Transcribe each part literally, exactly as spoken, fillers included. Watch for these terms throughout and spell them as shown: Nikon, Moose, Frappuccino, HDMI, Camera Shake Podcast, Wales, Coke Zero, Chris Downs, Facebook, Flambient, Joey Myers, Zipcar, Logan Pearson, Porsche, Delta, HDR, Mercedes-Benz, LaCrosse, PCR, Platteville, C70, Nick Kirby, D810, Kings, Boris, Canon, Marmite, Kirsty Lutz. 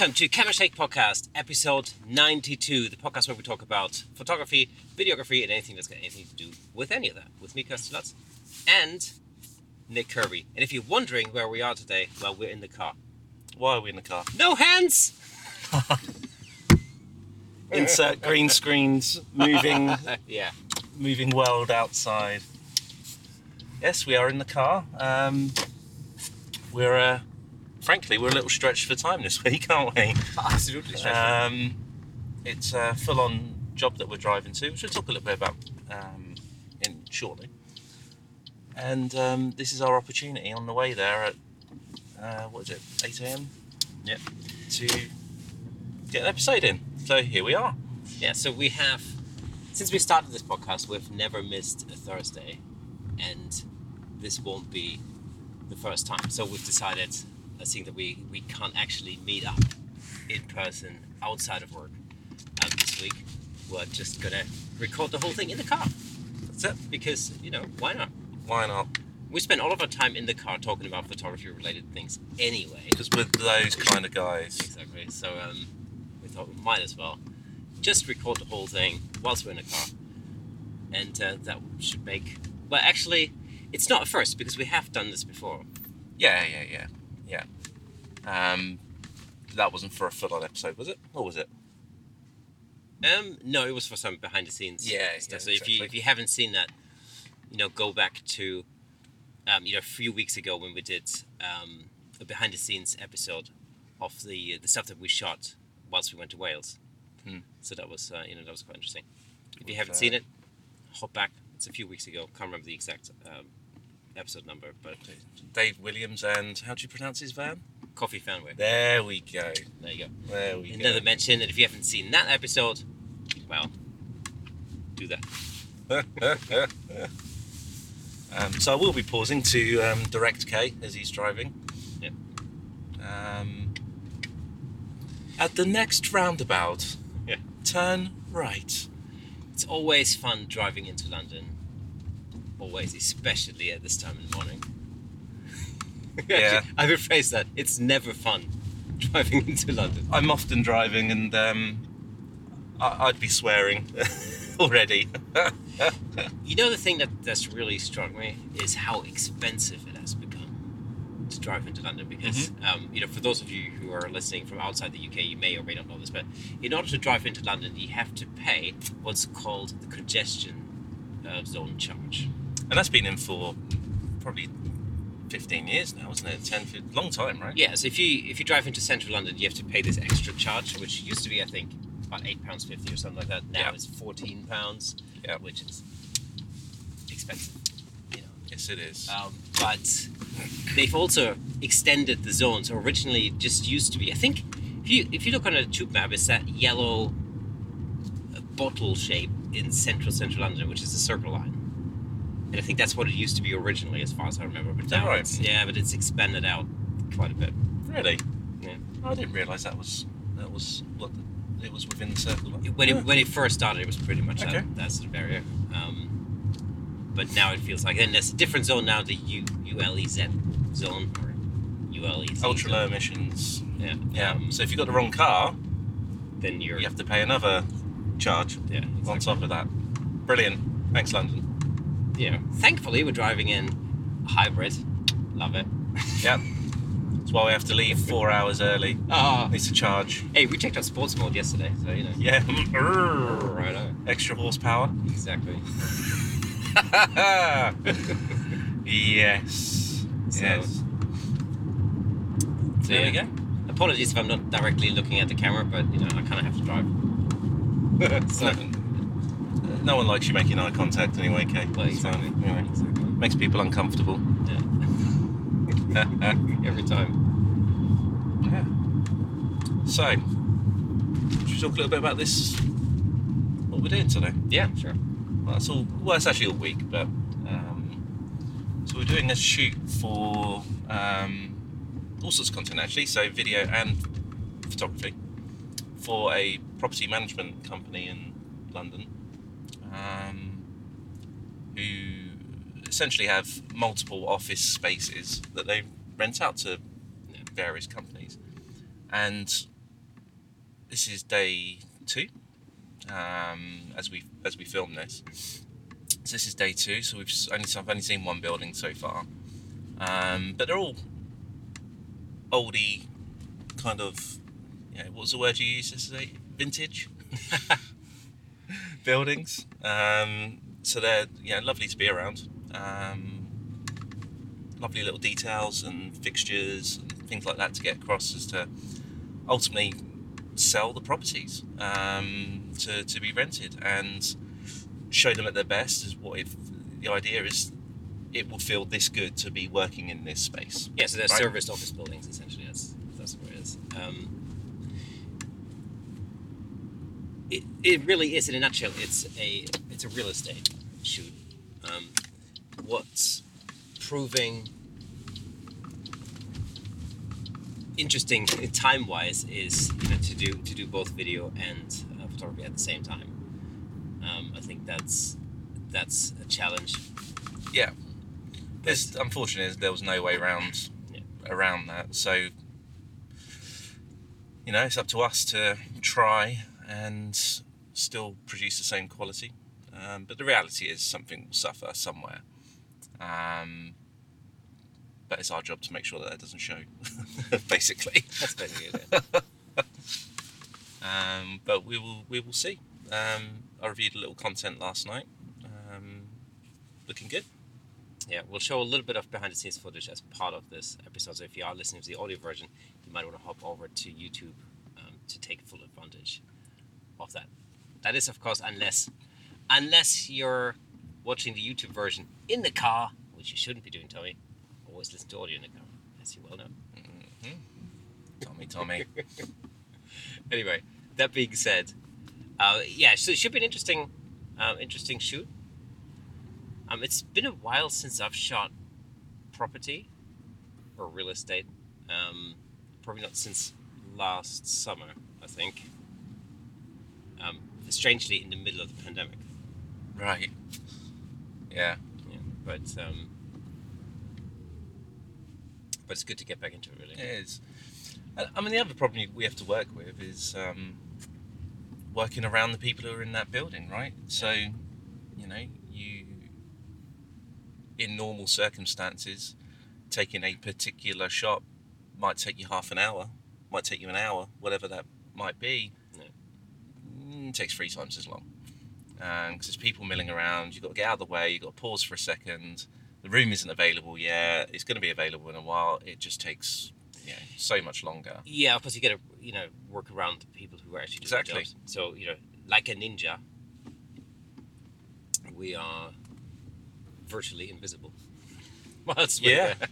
Welcome to Camera Shake Podcast, episode ninety-two, the podcast where we talk about photography, videography, and anything that's got anything to do with any of that. With me, Kirsty Lutz, and Nick Kirby. And if you're wondering where we are today, well, we're in the car. Why are we in the car? No hands! Insert green screens, moving, yeah, moving world outside. Yes, we are in the car. Um, we're... Uh, Frankly, we're a little stretched for time this week, aren't we? Absolutely stretched. Um, it's a full-on job that we're driving to, which we'll talk a little bit about um, in shortly. And um, this is our opportunity on the way there at uh, what is it, eight a.m. Yep. To get an episode in. So here we are. Yeah. So we have, since we started this podcast, we've never missed a Thursday, and this won't be the first time. So we've decided. I think that we, we can't actually meet up in person outside of work um, this week. We're just going to record the whole thing in the car. That's it. Because, you know, why not? Why not? We spend all of our time in the car talking about photography-related things anyway. Because we're those kind of guys. Exactly. So um, we thought we might as well just record the whole thing whilst we're in the car. And uh, that should make... Well, actually, it's not a first because we have done this before. Yeah, yeah, yeah. Yeah. Um, that wasn't for a full-on episode, was it? Or was it? Um, no, it was for some behind-the-scenes yeah, stuff. Yeah, so exactly. if you if you haven't seen that, you know, go back to, um, you know, a few weeks ago when we did um, a behind-the-scenes episode of the the stuff that we shot whilst we went to Wales. Hmm. So that was, uh, you know, that was quite interesting. If With, you haven't uh, seen it, hop back. It's a few weeks ago. Can't remember the exact. Um, episode number, but Dave Williams and how do you pronounce his van? Coffee Fanwy. There we go. There you go. There we Another go. Another mention, and if you haven't seen that episode, well, do that. um, so I will be pausing to um, direct Kay as he's driving. Yeah. Um, at the next roundabout, yeah. Turn right. It's always fun driving into London. Always, especially at this time in the morning. Yeah. Actually, I rephrase that. It's never fun driving into London. I'm often driving and um, I- I'd be swearing already. You know, the thing that, that's really struck me is how expensive it has become to drive into London because, mm-hmm. um, you know, for those of you who are listening from outside the U K, you may or may not know this, but in order to drive into London, you have to pay what's called the congestion uh, zone charge. And that's been in for probably fifteen years now, isn't it? ten, fifteen, long time, right? Yeah, so if you if you drive into central London, you have to pay this extra charge, which used to be, I think, about eight pounds fifty or something like that. Now yep. It's fourteen pounds, yep. Which is expensive. You know. Yes, it is. Um, but they've also extended the zones. Originally, it just used to be, I think, if you, if you look on a tube map, it's that yellow bottle shape in central, central London, which is the Circle Line. And I think that's what it used to be originally, as far as I remember. But now right? it's, yeah, but it's expanded out quite a bit. Really? Yeah. I didn't realise that was that was what the, it was within the circle. When it yeah. when it first started, it was pretty much okay. that that's the barrier. Um, but now it feels like, and there's a different zone now, the U, ULEZ zone or U L E Z. Ultra low emissions. Yeah. Yeah. Um, so if you've got the wrong car, then you're you have to pay another charge. Yeah. Exactly. On top of that. Brilliant. Thanks, London. Yeah. Thankfully, we're driving in a hybrid. Love it. Yep. That's why we have to leave four hours early. Oh. It's a charge. Hey, we checked out sports mode yesterday, so you know. Yeah. Right on. Extra horsepower. Exactly. Yes. So, yes. So, there we go. Apologies if I'm not directly looking at the camera, but you know, I kind of have to drive. So. No. No one likes you making eye contact anyway, Kate. Well, exactly. So, anyway, exactly. Makes people uncomfortable. Yeah. Every time. Yeah. So, should we talk a little bit about this? What we're doing today? Yeah, sure. Well, that's all. Well, it's actually all week, but um, so we're doing a shoot for um, all sorts of content actually. So video and photography for a property management company in London. Um, who essentially have multiple office spaces that they rent out to yeah. various companies, and This is day two, um, as we as we film this. So this is day two, so we've only I've only seen one building so far, um, but they're all oldie, kind of. You know, what's the word you use yesterday? Vintage buildings. Um, so they're yeah, lovely to be around. Um, lovely little details and fixtures and things like that to get across as to ultimately sell the properties um, to, to be rented and show them at their best. Is what if the idea is it will feel this good to be working in this space. Yeah, so they're right? Serviced office buildings essentially. That's that's what it is. Um, it it really is in a nutshell. It's a it's a real estate shoot. Um, what's proving interesting time-wise is, you know, to do to do both video and uh, photography at the same time. Um, I think that's that's a challenge. Yeah, this unfortunately there was no way around yeah. around that. So, you know, it's up to us to try and still produce the same quality. Um, but the reality is something will suffer somewhere. Um, But it's our job to make sure that that doesn't show, basically. That's basically it. um, but we will we will see. Um, I reviewed a little content last night. Um, looking good. Yeah, we'll show a little bit of behind the scenes footage as part of this episode. So if you are listening to the audio version, you might want to hop over to YouTube um, to take full advantage of that. That is, of course, unless unless you're watching the YouTube version in the car, which you shouldn't be doing, Tommy. Always listen to audio in the car, as you well know. Mm-hmm. Tommy, Tommy. Anyway, that being said, uh, yeah, so it should be an interesting, um, interesting shoot. Um, it's been a while since I've shot property or real estate. Um, probably not since last summer, I think. Um, strangely, in the middle of the pandemic. Right. Yeah. Yeah, but. Um, But it's good to get back into it, really. It is. I mean, the other problem we have to work with is um, working around the people who are in that building, right? So, yeah. you know, you, in normal circumstances, taking a particular shot might take you half an hour, might take you an hour, whatever that might be. Yeah. It takes three times as long. Because um, there's people milling around, you've got to get out of the way, you've got to pause for a second. The room isn't available yet. It's going to be available in a while. It just takes, you know, so much longer. Yeah, of course you got to, you know, work around the people who are actually doing exactly. the jobs. So, you know, like a ninja, we are virtually invisible. Whilst we're yeah, there.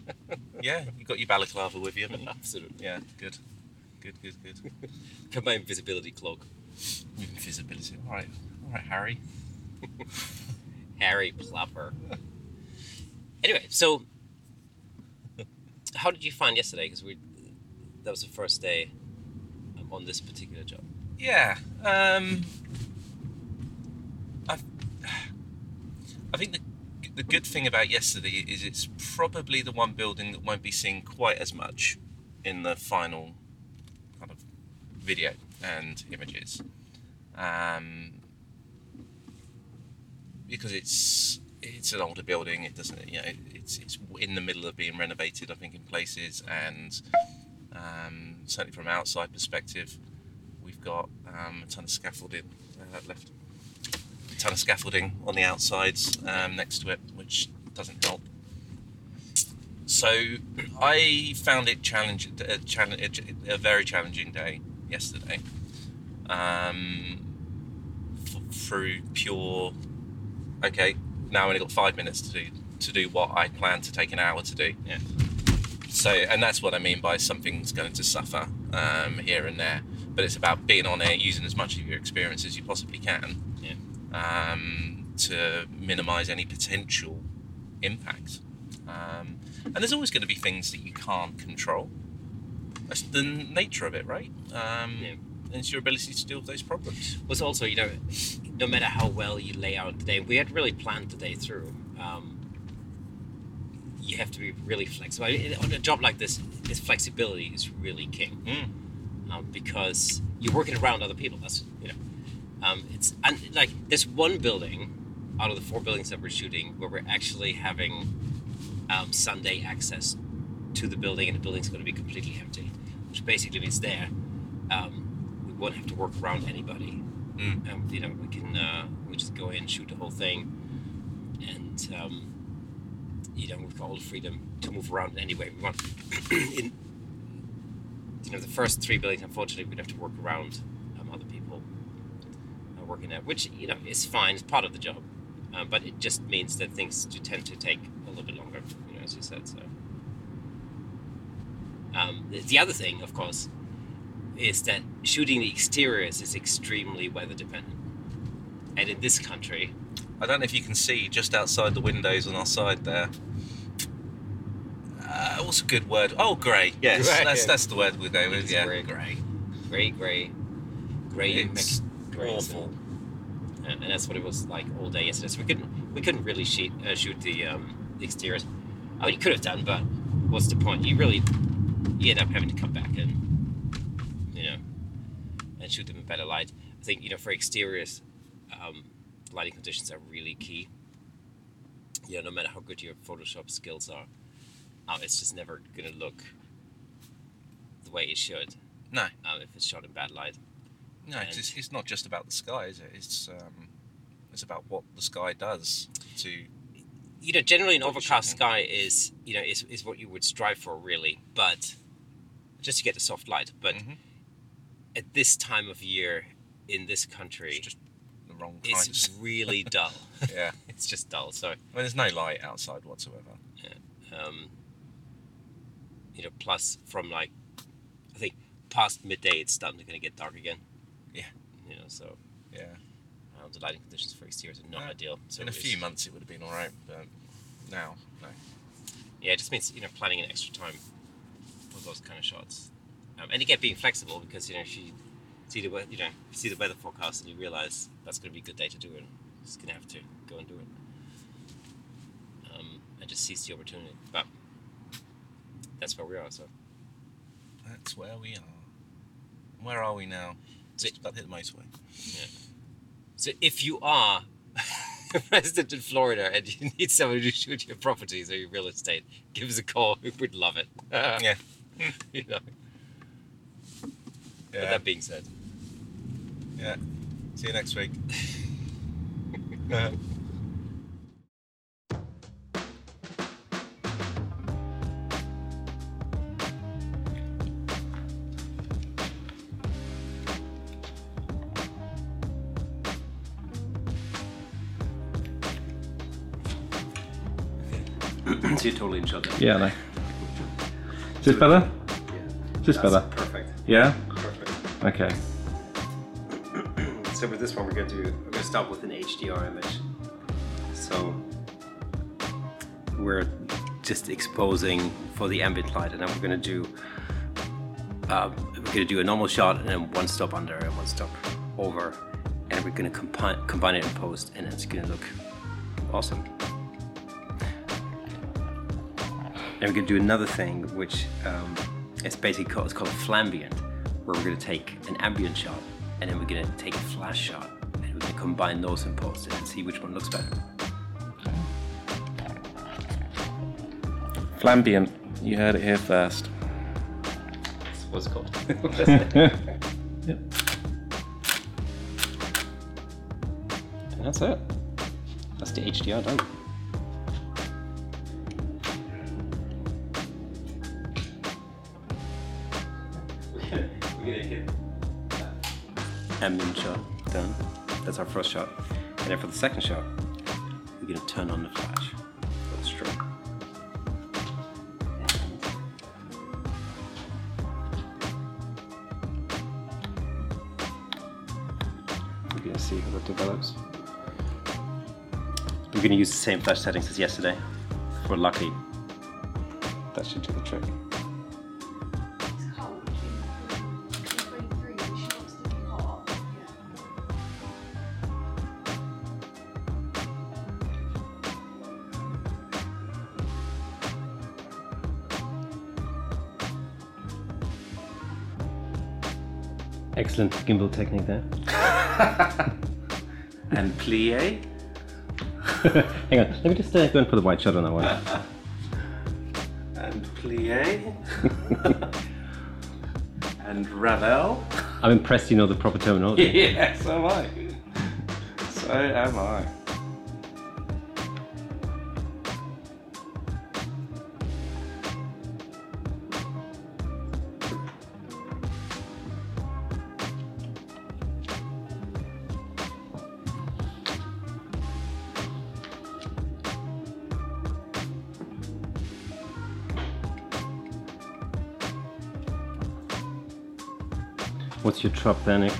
yeah. You got your balaclava with you, haven't you? Absolutely. Yeah, good, good, good, good. Got my invisibility cloak. Invisibility. All right, all right, Harry. Harry Plummer. Anyway, so how did you find yesterday? Because we that was the first day on this particular job. Yeah, um, I I think the the good thing about yesterday is it's probably the one building that won't be seen quite as much in the final kind of video and images, um, because it's. It's an older building. It doesn't, you know, it's it's in the middle of being renovated, I think, in places, and um, certainly from an outside perspective, we've got um, a ton of scaffolding uh, left, a ton of scaffolding on the outsides um, next to it, which doesn't help. So I found it challenge a, challenge, a very challenging day yesterday, um, f- through pure, okay. Now I've only got five minutes to do to do what I planned to take an hour to do. Yeah. So, and that's what I mean by something's going to suffer um, here and there. But it's about being on it, using as much of your experience as you possibly can, yeah. um, to minimise any potential impact. Um, and there's always going to be things that you can't control. That's the nature of it, right? Um, yeah. And it's your ability to deal with those problems. Was also, you know, no matter how well you lay out the day, we had really planned the day through. Um, you have to be really flexible. I mean, on a job like this, this flexibility is really king. Mm. Um, because you're working around other people. That's, you know, um, it's and, like this one building out of the four buildings that we're shooting where we're actually having um, Sunday access to the building, and the building's going to be completely empty, which basically means there um, we won't have to work around anybody. Mm. Um, you know, we can uh, we just go in, shoot the whole thing, and um, you know, we've got all the freedom to move around in any way we want. in, you know, the first three buildings, unfortunately, we'd have to work around um, other people uh, working there, which, you know, is fine. It's part of the job, uh, but it just means that things do tend to take a little bit longer, you know, as you said. So um, the other thing, of course, is that shooting the exteriors is extremely weather dependent, and in this country, I don't know if you can see just outside the windows on our side there. Uh, what's a good word? Oh, grey. Yes, right. that's that's the word we'll go with. Yeah, grey, grey, grey, grey, grey. It's grey, awful, and, and that's what it was like all day yesterday. So we couldn't we couldn't really shoot uh, shoot the um, exteriors. I mean, you could have done, but what's the point? You really you end up having to come back and. And shoot them in better light. I think, you know, for exteriors, um, lighting conditions are really key. You know, no matter how good your Photoshop skills are, uh, it's just never going to look the way it should. No. Uh, if it's shot in bad light. No, and it's, it's not just about the sky, is it? It's um, it's about what the sky does to. You know, generally an overcast sky is, you know, is is what you would strive for, really, but just to get the soft light, but. Mm-hmm. At this time of year in this country, it's just the wrong kind it's of... really dull. Yeah, it's just dull. So, I mean, there's no light outside whatsoever. Yeah. Um, you know, plus from like, I think past midday, it's starting to get dark again. Yeah. You know, so yeah, um, the lighting conditions for exteriors are not no. ideal. So in a few months, it would have been all right, but now, no. Yeah, it just means, you know, planning an extra time for those kind of shots. Um, and again, being flexible, because, you know, if you see the you know see the weather forecast and you realise that's going to be a good day to do it, you're just going to have to go and do it. Um, and just seize the opportunity. But that's where we are. So that's where we are. Where are we now? So just about to hit the motorway. Yeah. So if you are a resident in Florida and you need somebody to shoot your properties or your real estate, give us a call. We would love it. Yeah. You know. Yeah. But that being said, yeah, see you next week. uh. So you're totally in shot. Yeah, I know. Is this better? Yeah. Is this That's better? Perfect. Yeah? Okay. So with this one, we're going to do, we're going to start with an H D R image. So we're just exposing for the ambient light, and then we're going to do uh, we're going to do a normal shot, and then one stop under and one stop over, and we're going to combine combine it in post, and it's going to look awesome. And we're going to do another thing, which um, it's basically called, it's called Flambient, where we're going to take an ambient shot, and then we're going to take a flash shot, and we're going to combine those in post and see which one looks better. Flambient, you heard it here first. That's what it's called. Yep. And that's it. That's the H D R done. Ambient shot done. That's our first shot. And then for the second shot, we're going to turn on the flash. That's true. We're going to see how that develops. We're going to use the same flash settings as yesterday. If we're lucky, that should do the trick. Excellent gimbal technique there. And plie. Hang on, let me just uh, go in for the wide shot on that one. And plie. And Ravel. I'm impressed you know the proper terminology. Yeah, so am I. So am I. What's your trub there, Nick?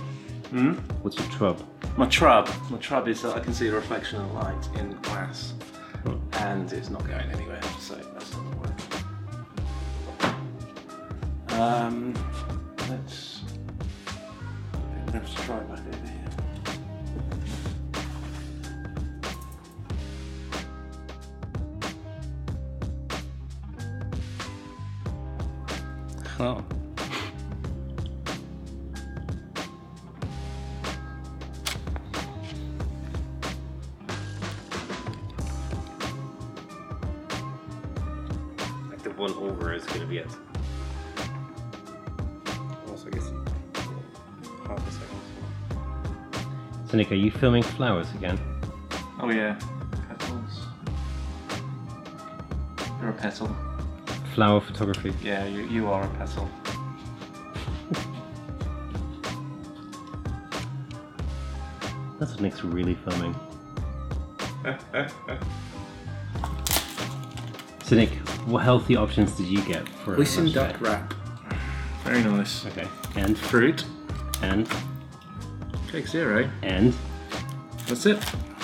Hmm? What's your trub? My trub? My trub is that I can see the reflection of light in glass, hmm. and it's not going anywhere, so that's not the work. Um, let's... I'm going to have to try back over here. Oh. One over is going to be it. Also, I guess half a second. So Nick, are you filming flowers again? Oh yeah, petals. You're a petal. Flower photography. Yeah, you you are a petal. That's what Nick's really filming. So Nick, what healthy options did you get for Wissen duck wrap? Very nice. Okay. And fruit. And cake zero. And that's it.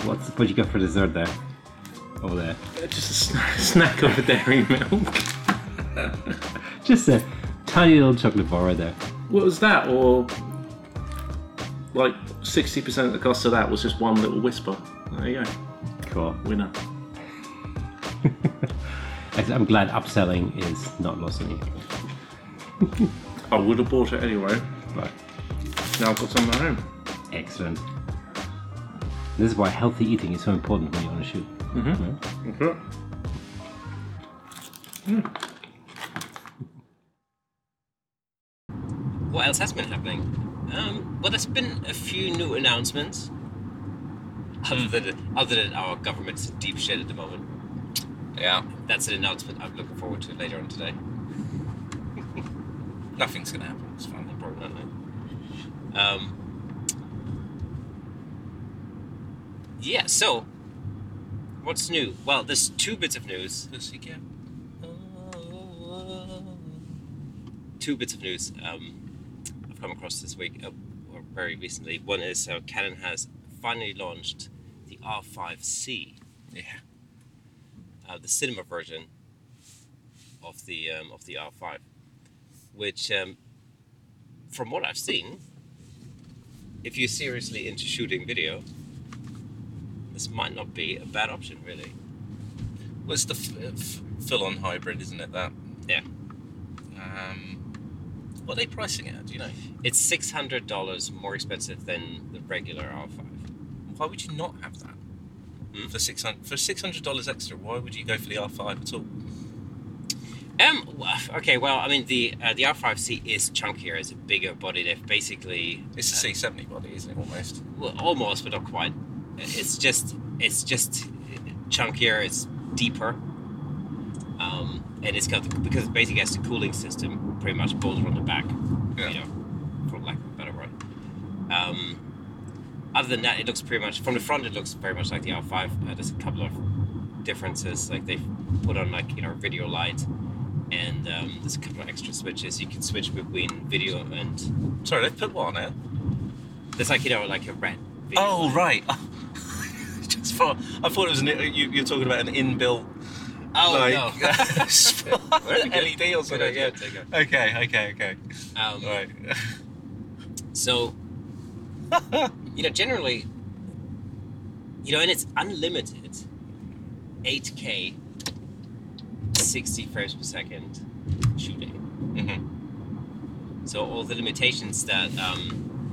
What's what you got for dessert there? Over there. Uh, just a sn- snack of a dairy milk. Just a tiny little chocolate bar right there. What was that? Or like sixty percent of the cost of that was just one little whisper. There you go. Cool. Winner. I'm glad upselling is not lost on you. I would have bought it anyway, but now I've got some at home. Excellent. This is why healthy eating is so important when you're on a shoot. Mm-hmm. Yeah. Okay. Mm. What else has been happening? Um, well, there's been a few new announcements. Other than, other than our government's in deep shit at the moment. Yeah, that's an announcement I'm looking forward to later on today. Nothing's gonna happen. It's fine. They brought it, aren't they? Um, yeah. So, what's new? Well, there's two bits of news. Two bits of news um, I've come across this week, uh, or very recently. One is uh, Canon has finally launched the R five C. Yeah. Uh, the cinema version of the um, of the R five, which, um, from what I've seen, if you're seriously into shooting video, this might not be a bad option, really. Well, it's the f- f- full-on hybrid, isn't it? That yeah. Um, what are they pricing it at? Do you know? It's six hundred dollars more expensive than the regular R five. Why would you not have that? For six hundred for six hundred dollars extra, why would you go for the R five at all? Um. Okay. Well, I mean, the uh, the R five C is chunkier. It's a bigger body. They've basically it's a uh, C seventy body, isn't it? Almost. Well, almost, but not quite. It's just it's just chunkier. It's deeper. Um, and it's got the, because it basically has the cooling system pretty much bolted on the back. Yeah. You know, for lack of a better word. Um. Other than that, it looks pretty much, from the front, it looks very much like the R five. Uh, there's a couple of differences, like they've put on, like, you know, video light, and um, there's a couple of extra switches. You can switch between video and... Sorry, they've put what on it? There's, like, you know, like a red video. Oh, light. Right. Just for, I thought it was, an, you, you're talking about an inbuilt... Oh, like, no. L E D or something, yeah. Okay, okay, okay. Um, right. So... You know, generally, you know, and it's unlimited, eight K, sixty frames per second shooting. Mm-hmm. So all the limitations that um,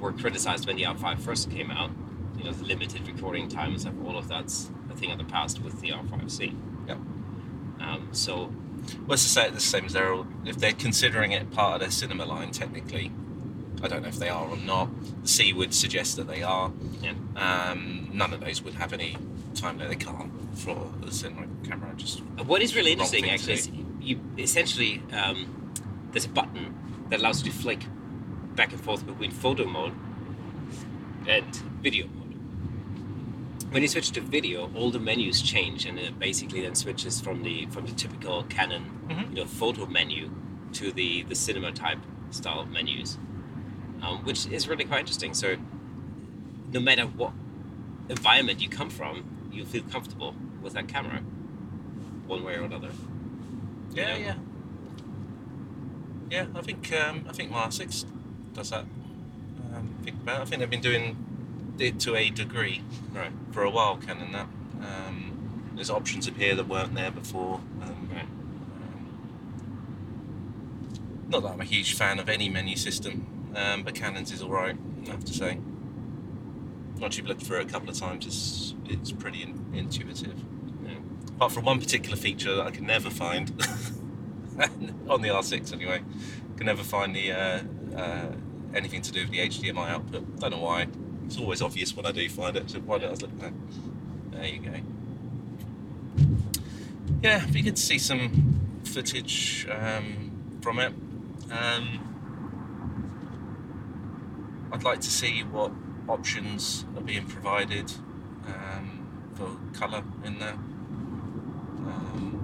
were criticized when the R five first came out, you know, the limited recording times, and all of that's a thing of the past with the R five C. Yeah. Um, so. Well, it's the same as they're all, if they're considering it part of their cinema line, technically. I don't know if they are or not. The C would suggest that they are. Yeah. Um, none of those would have any time there. They can't for the cinema camera. Just what is really interesting, actually, is you essentially um, there's a button that allows you to flick back and forth between photo mode and video mode. When you switch to video, all the menus change, and it basically then switches from the from the typical Canon, mm-hmm. you know, photo menu to the the cinema type style menus. Um, which is really quite interesting. So no matter what environment you come from, you feel comfortable with that camera one way or another. Yeah, you know? yeah. Yeah, I think um, I think my R six does that. Um, think about it. I think they've been doing it to a degree right. for a while, Canon, that. Um, there's options up here that weren't there before. Um, right. um, not that I'm a huge fan of any menu system. Um, but Canon's is all right, I have to say. Once you've looked through it a couple of times, it's it's pretty in, intuitive. Yeah. Apart from one particular feature that I can never find, on the R six anyway, can never find the uh, uh, anything to do with the H D M I output. Don't know why. It's always obvious when I do find it. So why don't I was looking at? There you go. Yeah, it'd be good to see some footage um, from it. Um, I'd like to see what options are being provided um, for colour in there. Um,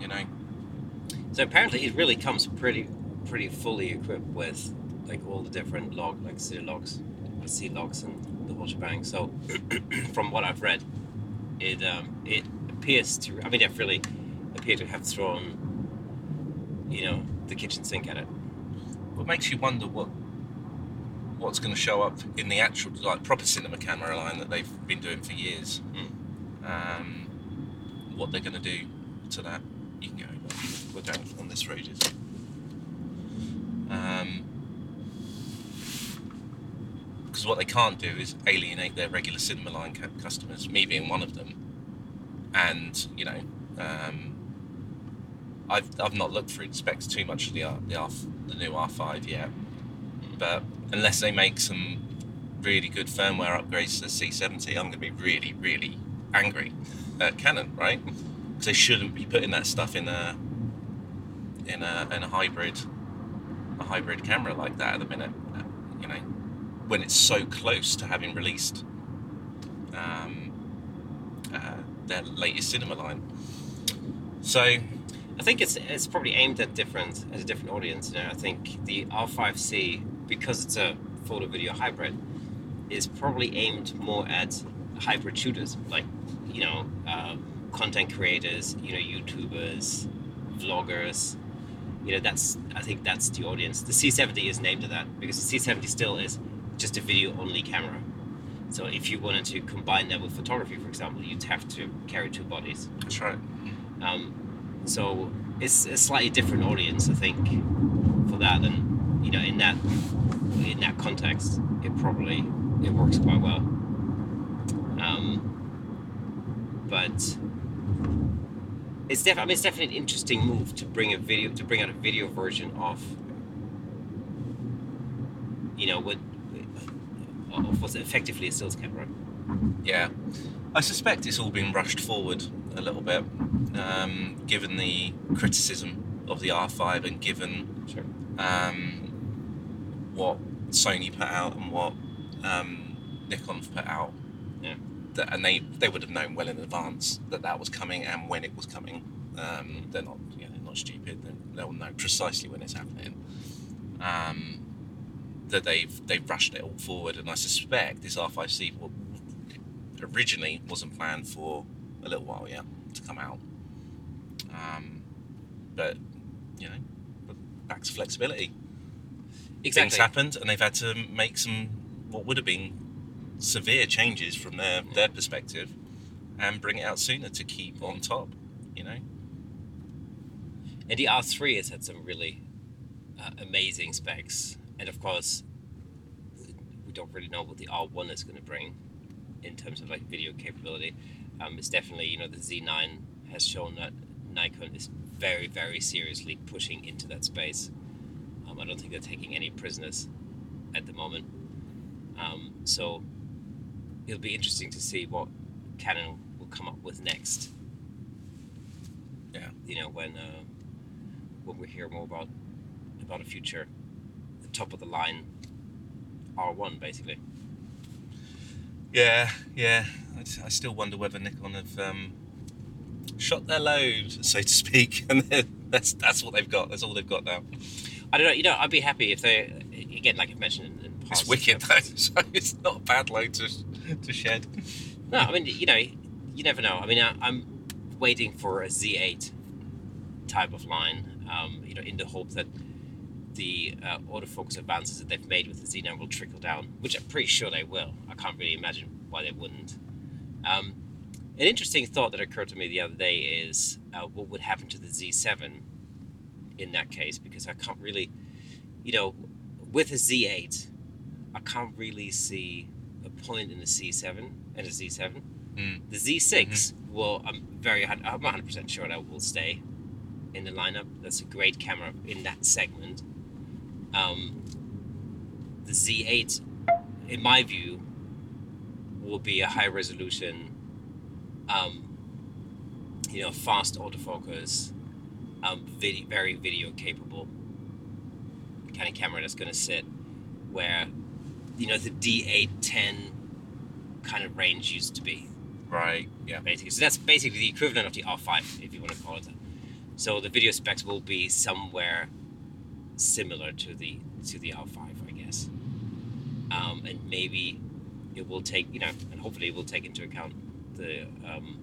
you know. So apparently it really comes pretty, pretty fully equipped with like all the different log, like C logs, C logs, and the whole shebang. So from what I've read, it um, it appears to. I mean, they've really appear to have thrown, you know, the kitchen sink at it. What makes you wonder what. what's going to show up in the actual, like, proper cinema camera line that they've been doing for years. Mm. Um, what they're going to do to that. You can go over. We're down on this road, isn't it? Um, because what they can't do is alienate their regular cinema line customers, me being one of them. And, you know, um, I've I've not looked through the specs too much of the, R, the, R, the new R five yet, but unless they make some really good firmware upgrades to the C seventy, I'm going to be really, really angry at Canon, right? Because they shouldn't be putting that stuff in a in a in a hybrid a hybrid camera like that at the minute. You know, when it's so close to having released um, uh, their latest cinema line. So I think it's it's probably aimed at different at a different audience. You know, I think the R five C, because it's a photo video hybrid, is probably aimed more at hybrid shooters, like, you know, uh, content creators, you know, YouTubers, vloggers, you know, that's, I think that's the audience. The C seventy isn't aimed at that, because the C seventy still is just a video only camera. So if you wanted to combine that with photography, for example, you'd have to carry two bodies. That's right. Um, so it's a slightly different audience, I think, for that. And, you know, in that in that context, it probably it works quite well. Um, but it's definitely, I mean, it's definitely an interesting move to bring a video to bring out a video version of, you know, what of what's effectively a sales camera. Yeah, I suspect it's all been rushed forward a little bit, um, given the criticism of the R five and given. Sure. Um, what Sony put out and what um, Nikon put out, yeah. that, and they, they would have known well in advance that that was coming and when it was coming. Um, they're not, you know, they're not stupid. They're, they'll know precisely when it's happening. Um, that they've they've rushed it all forward, and I suspect this R five C originally wasn't planned for a little while yet to come out. Um, but you know, back to flexibility. Exactly. Things happened, and they've had to make some what would have been severe changes from their, yeah. their perspective, and bring it out sooner to keep on top, you know. And the R three has had some really, uh, amazing specs. And of course, we don't really know what the R one is going to bring in terms of like video capability. Um, it's definitely, you know, the Z nine has shown that Nikon is very, very seriously pushing into that space. Um, I don't think they're taking any prisoners at the moment. Um, so it'll be interesting to see what Canon will come up with next. Yeah. You know, when uh, when we hear more about about a future, the top of the line R one basically. Yeah, yeah. I, I still wonder whether Nikon have um, shot their load, so to speak, and that's that's what they've got. That's all they've got now. I don't know. You know, I'd be happy if they, again, like I've mentioned in, in past. It's wicked though. So it's not a bad load to to shed. No, I mean, you know, you never know. I mean, I, I'm waiting for a Z eight type of line, um, you know, in the hope that the uh, autofocus advances that they've made with the Z nine will trickle down, which I'm pretty sure they will. I can't really imagine why they wouldn't. Um, an interesting thought that occurred to me the other day is uh, what would happen to the Z seven in that case, because I can't really, you know, with a Z eight, I can't really see a point in the C seven and a Z seven. Mm. The Z six, mm-hmm. well, I'm very, I'm one hundred percent sure that will stay in the lineup. That's a great camera in that segment. Um, the Z eight, in my view, will be a high resolution, um, you know, fast autofocus, um, video, very video capable kind of camera that's going to sit where, you know, the D eight ten kind of range used to be. Right, yeah. Basically. So that's basically the equivalent of the R five, if you want to call it that. So the video specs will be somewhere similar to the to the R five, I guess. Um, and maybe it will take, you know, and hopefully it will take into account the um,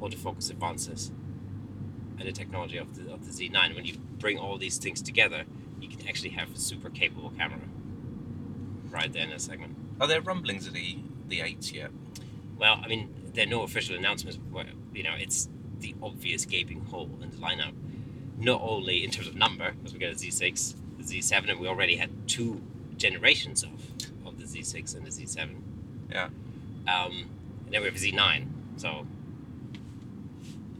autofocus advances and the technology of the, of the Z nine. When you bring all these things together, you can actually have a super capable camera right there in that segment. Are there rumblings of the, the eights yet? Well, I mean, there are no official announcements, but, you know, it's the obvious gaping hole in the lineup, not only in terms of number, because we got a Z six, the Z seven, and we already had two generations of, of the Z six and the Z seven. Yeah. Um, and then we have a Z nine, so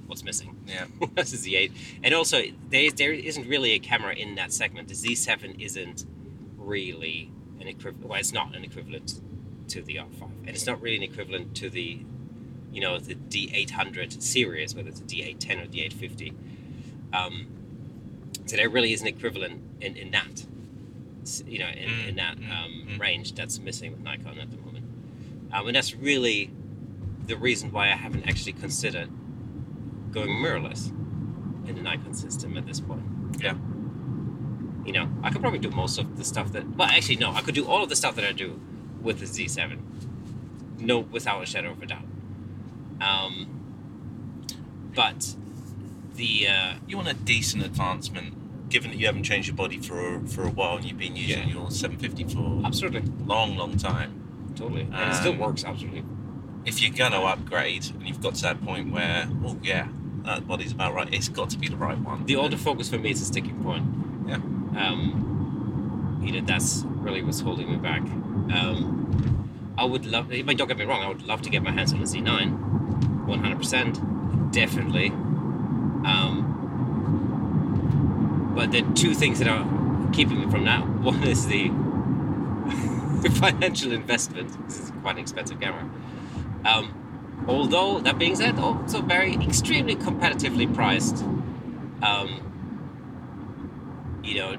what's missing? Yeah. That's a Z eight. And also, there, there isn't really a camera in that segment. The Z seven isn't really an equivalent, well, it's not an equivalent to the R five, and it's not really an equivalent to the, you know, the D eight hundred series, whether it's a D eight ten or D eight fifty. Um, so there really is an equivalent in, in that, you know, in, in that um, range that's missing with Nikon at the moment. Um, and that's really the reason why I haven't actually considered going mirrorless in the Nikon system at this point. Yeah. You know, I could probably do most of the stuff that, well, actually, no, I could do all of the stuff that I do with the Z seven. No, without a shadow of a doubt. Um, but the uh, you want a decent advancement, given that you haven't changed your body for a, for a while, and you've been using yeah. your seven fifty for absolutely long, long time. Totally, and um, it still works absolutely. If you're gonna upgrade, and you've got to that point where, oh yeah, that body's about right. It's got to be the right one. The autofocus for me is a sticking point. Yeah. Um, you know, that's really what's holding me back. Um, I would love. I mean, don't get me wrong. I would love to get my hands on a Z nine. one hundred percent, definitely. Um, but there are two things that are keeping me from that. One is the financial investment. This is quite an expensive camera. Um, although, that being said, also very extremely competitively priced. Um, you know,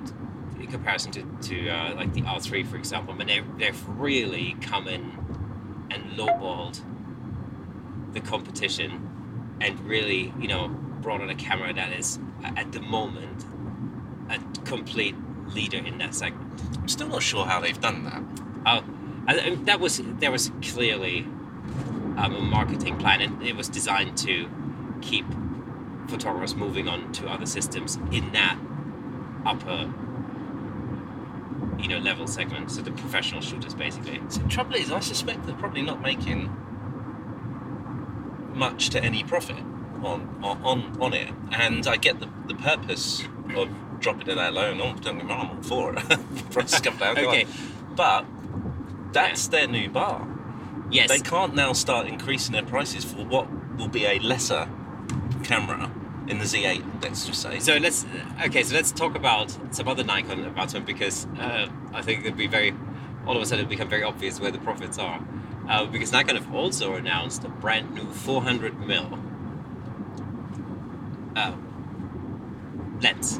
in comparison to, to uh, like the R three, for example. I mean, they've, they've really come in and lowballed the competition, and really, you know, brought on a camera that is at the moment a complete leader in that segment. I'm still not sure how they've done that. Oh, I, that was there was clearly um, a marketing plan, and it was designed to keep photographers moving on to other systems in that upper, you know, level segment. So the professional shooters, basically. So the trouble is, I suspect they're probably not making much to any profit on on on it, and I get the the purpose of drop it in that low, and oh, don't get me wrong, I'm all for it. Prices come down. Okay. But that's yeah. their new bar. Yes. They can't now start increasing their prices for what will be a lesser camera in the Z eight, let's just say. So let's, okay, so let's talk about some other Nikon about them, because uh, I think it'll be very, all of a sudden it'll become very obvious where the profits are. Uh, because Nikon have also announced a brand new four hundred millimeter uh, lens.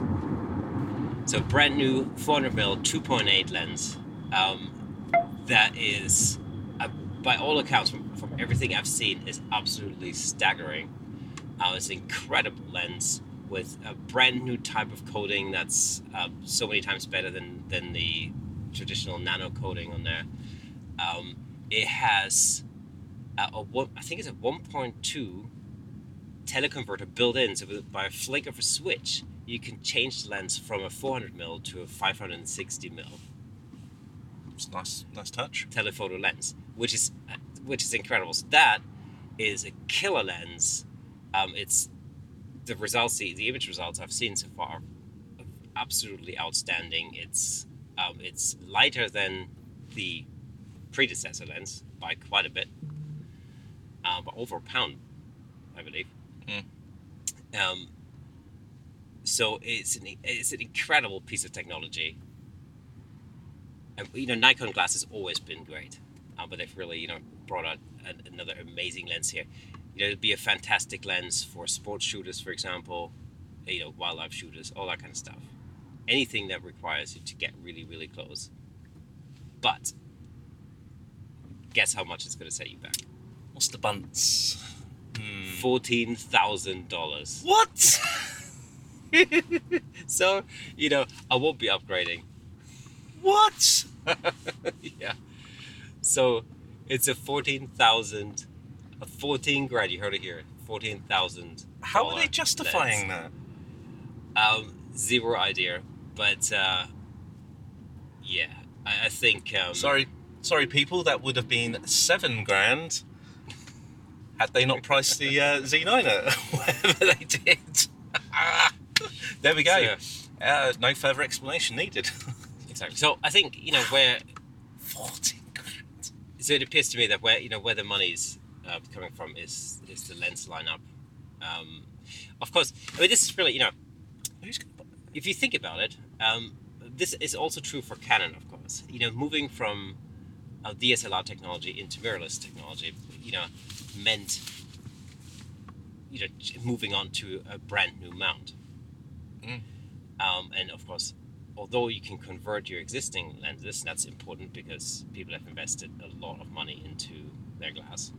So brand new four hundred millimeter two point eight lens. Um, that is, uh, by all accounts, from, from everything I've seen, is absolutely staggering. Uh, it's an incredible lens with a brand new type of coating that's uh, so many times better than, than the traditional nano coating on there. Um, it has, a, a one, I think it's a one point two teleconverter built in, so with, by a flick of a switch, you can change the lens from a four hundred millimeter to a five hundred sixty millimeter. It's nice, nice touch. Telephoto lens, which is which is incredible. So that is a killer lens. Um, it's the results, the, the image results I've seen so far, are absolutely outstanding. It's um, it's lighter than the predecessor lens by quite a bit, uh, but over a pound, I believe. Mm. Um, so it's an it's an incredible piece of technology. And, you know, Nikon glass has always been great, uh, but they've really, you know, brought out an, another amazing lens here. You know, it'd be a fantastic lens for sports shooters, for example, you know, wildlife shooters, all that kind of stuff. Anything that requires you to get really, really close. But guess how much it's going to set you back? What's the bunts? Hmm. fourteen thousand dollars. What? So, you know, I won't be upgrading. What? Yeah. So it's a fourteen thousand, a fourteen grand. You heard it here. Fourteen thousand. How are they justifying lens. That? Um, zero idea. But uh, yeah, I, I think. Um, sorry, sorry, people. That would have been seven grand had they not priced the uh, Z nine at whatever they did. There we go. So, uh, no further explanation needed. So I think, you know, where forty grand. So it appears to me that where, you know, where the money's uh, coming from is is the lens lineup. Um, of course, I mean, this is really, you know, if you think about it, um, this is also true for Canon, of course. You know, moving from uh, D S L R technology into mirrorless technology, you know, meant, you know, moving on to a brand new mount. Mm. Um, and of course, although you can convert your existing lenses, that's important because people have invested a lot of money into their glass.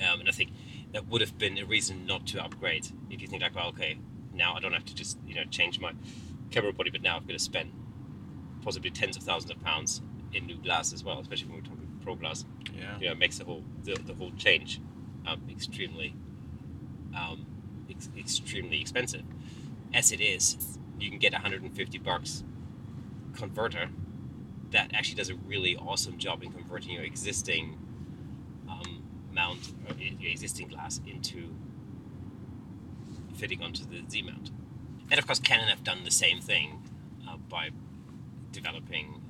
Um, and I think that would have been a reason not to upgrade. If you think like, well, okay, now I don't have to just, you know, change my camera body, but now I'm going to spend possibly tens of thousands of pounds in new glass as well, especially when we're talking pro glass. Yeah, you know, it makes the whole the, the whole change um, extremely, um, ex- extremely expensive. As it is, you can get a one hundred fifty bucks converter that actually does a really awesome job in converting your existing um, mount, or your existing glass, into fitting onto the Z mount. And of course, Canon have done the same thing uh, by developing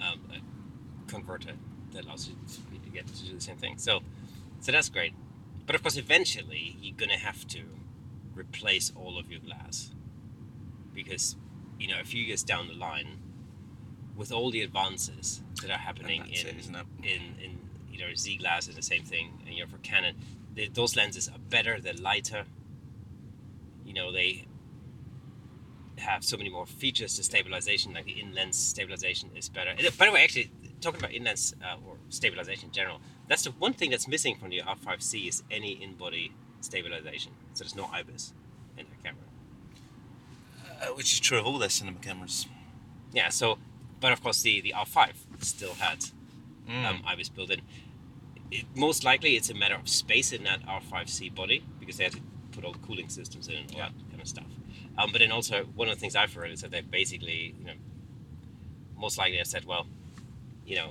um, a converter that allows you to get to do the same thing. So, so that's great. But of course, eventually you're gonna have to replace all of your glass. Because, you know, a few years down the line, with all the advances that are happening in, it, in in you know, Z glass is the same thing, and you know, for Canon, they, those lenses are better, they're lighter. You know, they have so many more features to stabilization, like the in-lens stabilization is better. And by the way, actually, talking about in-lens uh, or stabilization in general, that's the one thing that's missing from the R five C is any in-body stabilization. So there's no IBIS in the camera. Uh, which is true of all their cinema cameras. Yeah, so, but of course the, the R five still had mm. um, IBIS built in. It, most likely it's a matter of space in that R five C body, because they had to put all the cooling systems in and all yeah. that kind of stuff. Um, but then also, one of the things I've heard is that they basically, you know, most likely have said, well, you know,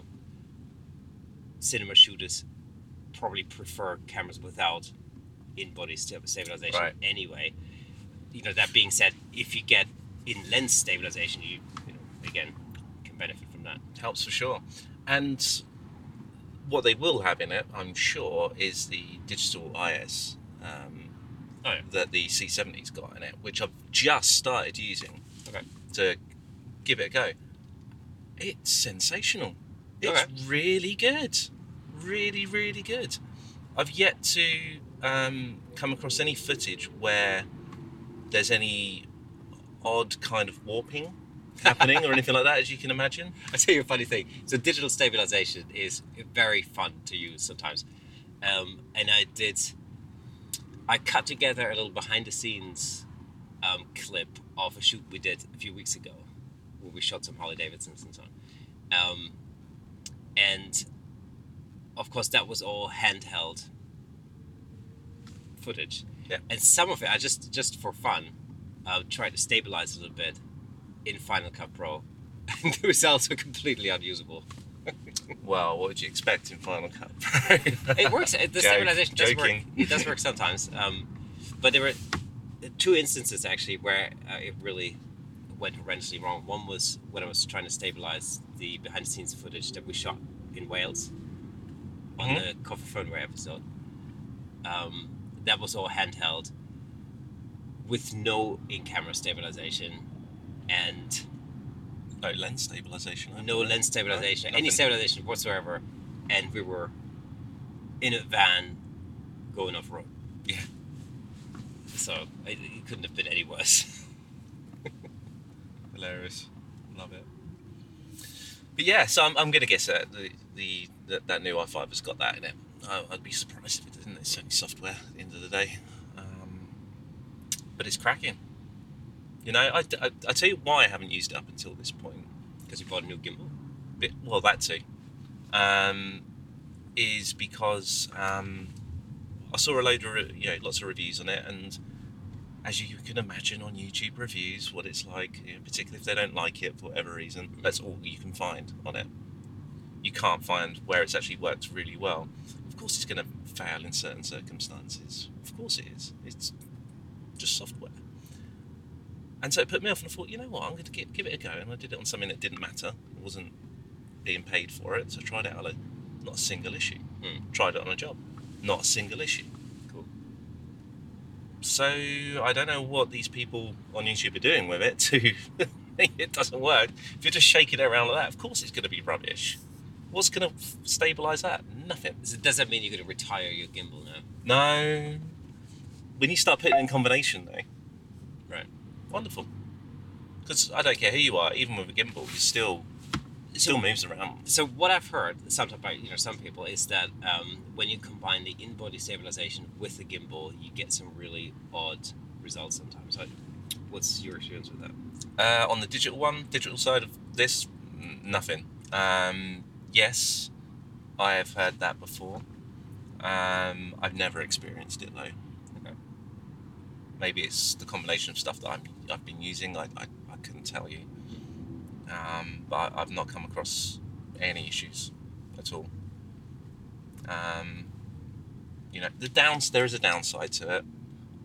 cinema shooters probably prefer cameras without in-body stabilization right. anyway. you know, that being said, if you get in lens stabilization, you, you know, again, can benefit from that. Helps for sure. And what they will have in it, I'm sure, is the digital I S um, oh, yeah. that the C seventy's got in it, which I've just started using okay. to give it a go. It's sensational. It's okay. really good. Really, really good. I've yet to um, come across any footage where there's any odd kind of warping happening or anything like that, as you can imagine. I'll tell you a funny thing. So digital stabilization is very fun to use sometimes. Um, and I did, I cut together a little behind the scenes um, clip of a shoot we did a few weeks ago where we shot some Harley-Davidsons and so on. Um, and of course that was all handheld footage. Yeah. And some of it, I just, just for fun, uh, tried to stabilize a little bit in Final Cut Pro, and the results were completely unusable. Well, what would you expect in Final Cut Pro? It works. The Joke, stabilization does joking. work. It does work sometimes. Um, but there were two instances actually where uh, it really went horrendously wrong. One was when I was trying to stabilize the behind the scenes footage that we shot in Wales on mm-hmm. the Coffee Fanwy episode. Um, that was all handheld with no in-camera stabilization and no lens stabilization. No lens stabilization, no, any stabilization whatsoever. And we were in a van going off road. Yeah. So it, it couldn't have been any worse. Hilarious. Love it. But yeah, so I'm, I'm going to guess that the, the that, that new i five has got that in it. I, I'd be surprised if it didn't. It's only software at the end of the day. Um, but it's cracking. You know, I, I, I tell you why I haven't used it up until this point. Because you bought a new gimbal? Bit, well, that too. Um, is because um, I saw a load of, you know, lots of reviews on it, and as you can imagine on YouTube reviews, what it's like, you know, particularly if they don't like it for whatever reason, that's all you can find on it. You can't find where it's actually worked really well. Of course it's going to fail in certain circumstances. Of course it is. It's just software. And so it put me off, and I thought, you know what, I'm going to give, give it a go. And I did it on something that didn't matter. It wasn't being paid for it. So I tried it out on a, not a single issue. Mm. Tried it on a job. Not a single issue. Cool. So I don't know what these people on YouTube are doing with it to it doesn't work. If you're just shaking it around like that, of course it's going to be rubbish. What's going to f- stabilise that? Nothing. So does that mean you're going to retire your gimbal now? No. When you start putting it in combination, though. Right. Wonderful, because I don't care who you are, even with a gimbal, it still it still so, moves around. So what I've heard sometimes by you know some people is that um, when you combine the in-body stabilization with the gimbal, you get some really odd results sometimes. Like, what's your experience with that? Uh, on the digital one, digital side of this, nothing. Um, yes, I have heard that before. Um, I've never experienced it though. Maybe it's the combination of stuff that I'm, I've been using. I, I, I couldn't tell you. Um, but I've not come across any issues at all. Um, you know, the downs, there is a downside to it.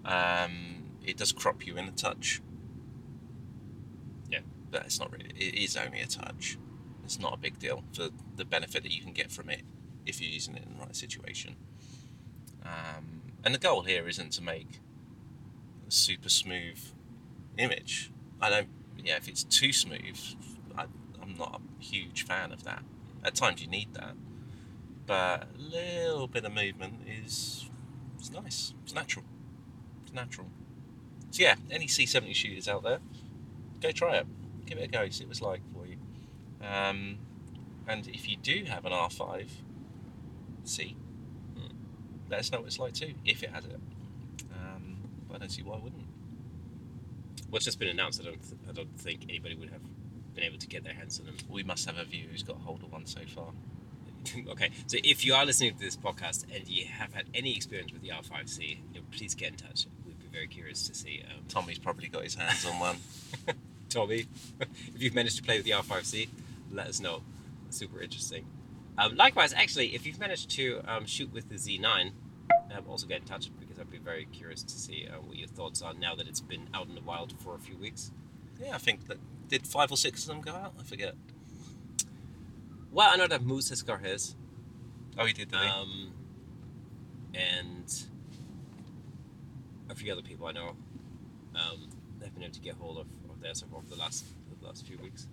Um, it does crop you in a touch. Yeah. But it's not really, it is only a touch. It's not a big deal for the benefit that you can get from it if you're using it in the right situation. Um, and the goal here isn't to make super smooth image. I don't, yeah, if it's too smooth, I, I'm not a huge fan of that. At times you need that, but a little bit of movement is it's nice, it's natural, it's natural. So yeah, any C seventy shooters out there, go try it, give it a go, see what it's like for you. Um, and if you do have an R five C, mm. let us know what it's like too, if it has it. I don't see why I wouldn't. What's just been announced, I don't th- I don't think anybody would have been able to get their hands on them. We must have a viewer who's got a hold of one so far. Okay, so if you are listening to this podcast and you have had any experience with the R five C, you know, please get in touch. We'd be very curious to see. Um... Tommy's probably got his hands on one. Tommy, if you've managed to play with the R five C, let us know. That's super interesting. Um, likewise, actually, if you've managed to um, shoot with the Z nine, uh, also get in touch, because I'd be very curious to see uh, what your thoughts are now that it's been out in the wild for a few weeks. Yeah, I think that, did five or six of them go out? I forget. Well, I know that Moose has got his. Oh, he did, didn't um, he? And a few other people I know um, have been able to get hold of, of theirs over the last, the last few weeks.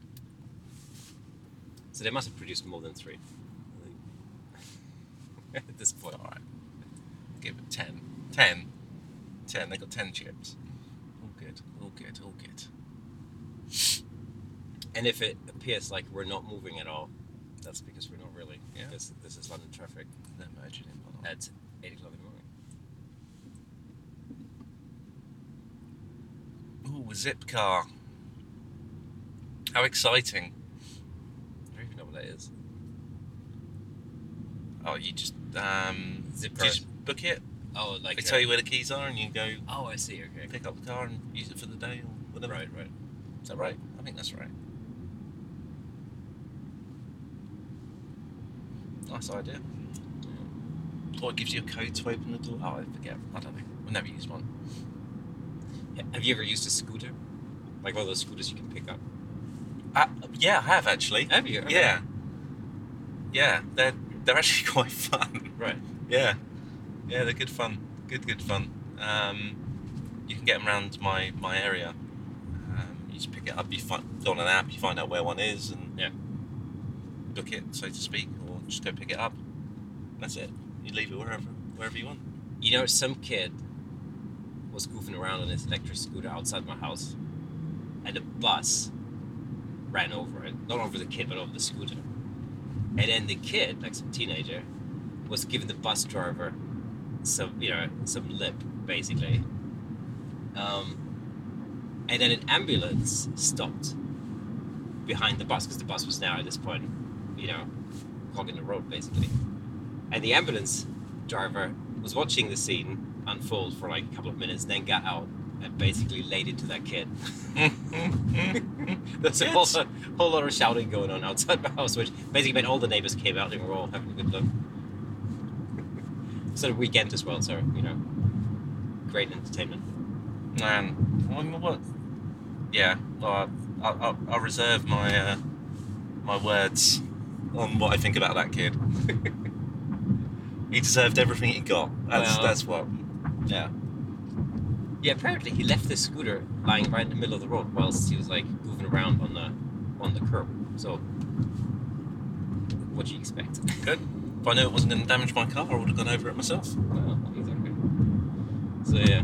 So they must have produced more than three, I think. At this point. All right. Give it ten. Ten. Ten. They got ten chips. All good. All good. All good. And if it appears like we're not moving at all, that's because we're not really. Yeah. This, this is London traffic. They're merging in London. At eight o'clock in the morning. Ooh, a Zipcar. How exciting. I don't even know what that is. Oh, you just... Um, Zipcar. You just book it? Oh, like... They tell you where the keys are and you go... Oh, I see, okay. Pick up the car and use it for the day or whatever. Right, right. Is that right? I think that's right. Nice idea. Yeah. Or it gives you a code to open the door. Oh, I forget. I don't know. We'll never use one. Have you ever used a scooter? Like one of those scooters you can pick up? Uh, yeah, I have actually. Have you? Okay. Yeah. Yeah, they're they're actually quite fun. Right. Yeah. Yeah, they're good fun. Good, good fun. Um, you can get them around my, my area. You just pick it up, you find on an app, you find out where one is and yeah. book it, so to speak, or just go pick it up. That's it. You leave it wherever wherever you want. You know, some kid was goofing around on his electric scooter outside my house and a bus ran over it. Not over the kid, but over the scooter. And then the kid, like some teenager, was giving the bus driver some, you know, some lip, basically. Um... And then an ambulance stopped behind the bus, because the bus was now at this point, you know, clogging the road basically. And the ambulance driver was watching the scene unfold for like a couple of minutes, then got out and basically laid into that kid. There's a whole lot, whole lot of shouting going on outside my house, which basically meant all the neighbors came out and we were all having a good look. Sort of weekend as well, so, you know, great entertainment. Man, I mean, what? Yeah, well, I, I, I reserve my uh, my words on what I think about that kid. He deserved everything he got. That's well, that's what. Yeah. Yeah. Apparently, he left the scooter lying right in the middle of the road whilst he was like goofing around on the on the curb. So, what do you expect? Good. If I knew it wasn't going to damage my car, I would have gone over it myself. Well, exactly. So yeah.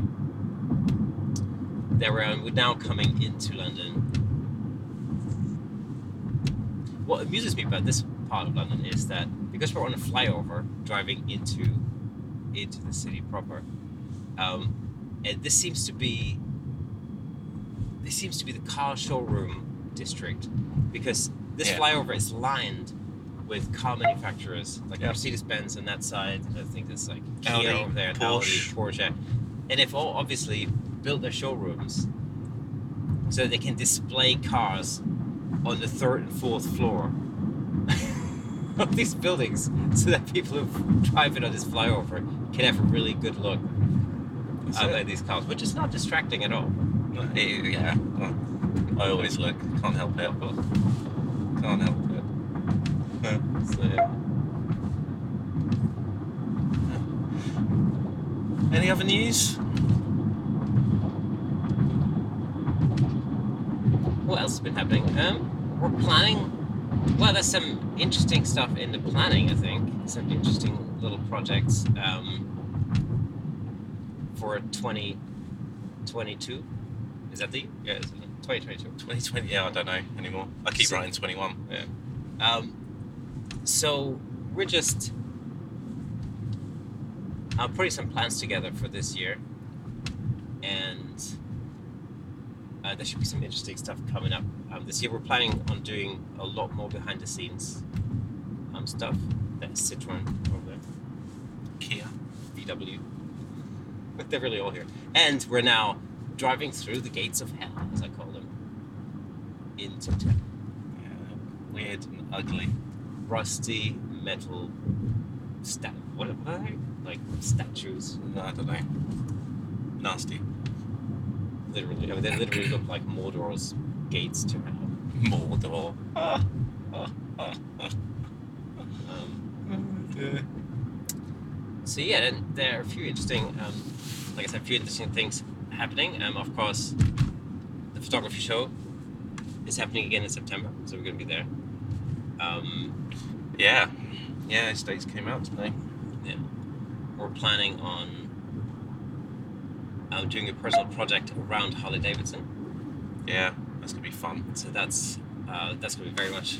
That we're, we're now coming into London. What amuses me about this part of London is that because we're on a flyover driving into into the city proper, um, and this seems to be this seems to be the car showroom district, because this yeah. flyover is lined with car manufacturers like yeah. Mercedes-Benz on that side. I think there's like Kia Audi, over there, Porsche, Porsche, and if all obviously. Built their showrooms so they can display cars on the third and fourth floor of these buildings, so that people who drive it on this flyover can have a really good look at these cars, which is not distracting at all. It, yeah, well, I always look. Can't help it. But can't help it. Yeah. So, yeah. Any other news? What else has been happening? Um, we're planning. Well, there's some interesting stuff in the planning, I think. Some interesting little projects um, for twenty twenty-two. Is that the? Yeah, it's twenty twenty-two. twenty twenty, yeah, I don't know anymore. I keep so, writing twenty-one. Yeah. Um, so we're just uh, putting some plans together for this year. And. Uh, there should be some interesting stuff coming up um, this year. We're planning on doing a lot more behind the scenes um, stuff. That's Citroën over there. Kia. V W. But they're really all here. And we're now driving through the gates of hell, as I call them, into town. Yeah, weird and ugly. Rusty metal stuff. What are they? like statues. I don't know. Nasty. Literally. I mean, they literally look like Mordor's gates to hell. Mordor. Ah, ah, ah, ah. Um, oh dear. So yeah, there are a few interesting, um, like I said, a few interesting things happening. Um, of course, the photography show is happening again in September, so we're going to be there. Um, yeah, yeah, its dates came out today. Yeah, we're planning on um, doing a personal project around Harley-Davidson. Yeah, that's going to be fun. So that's uh, that's going to be very much,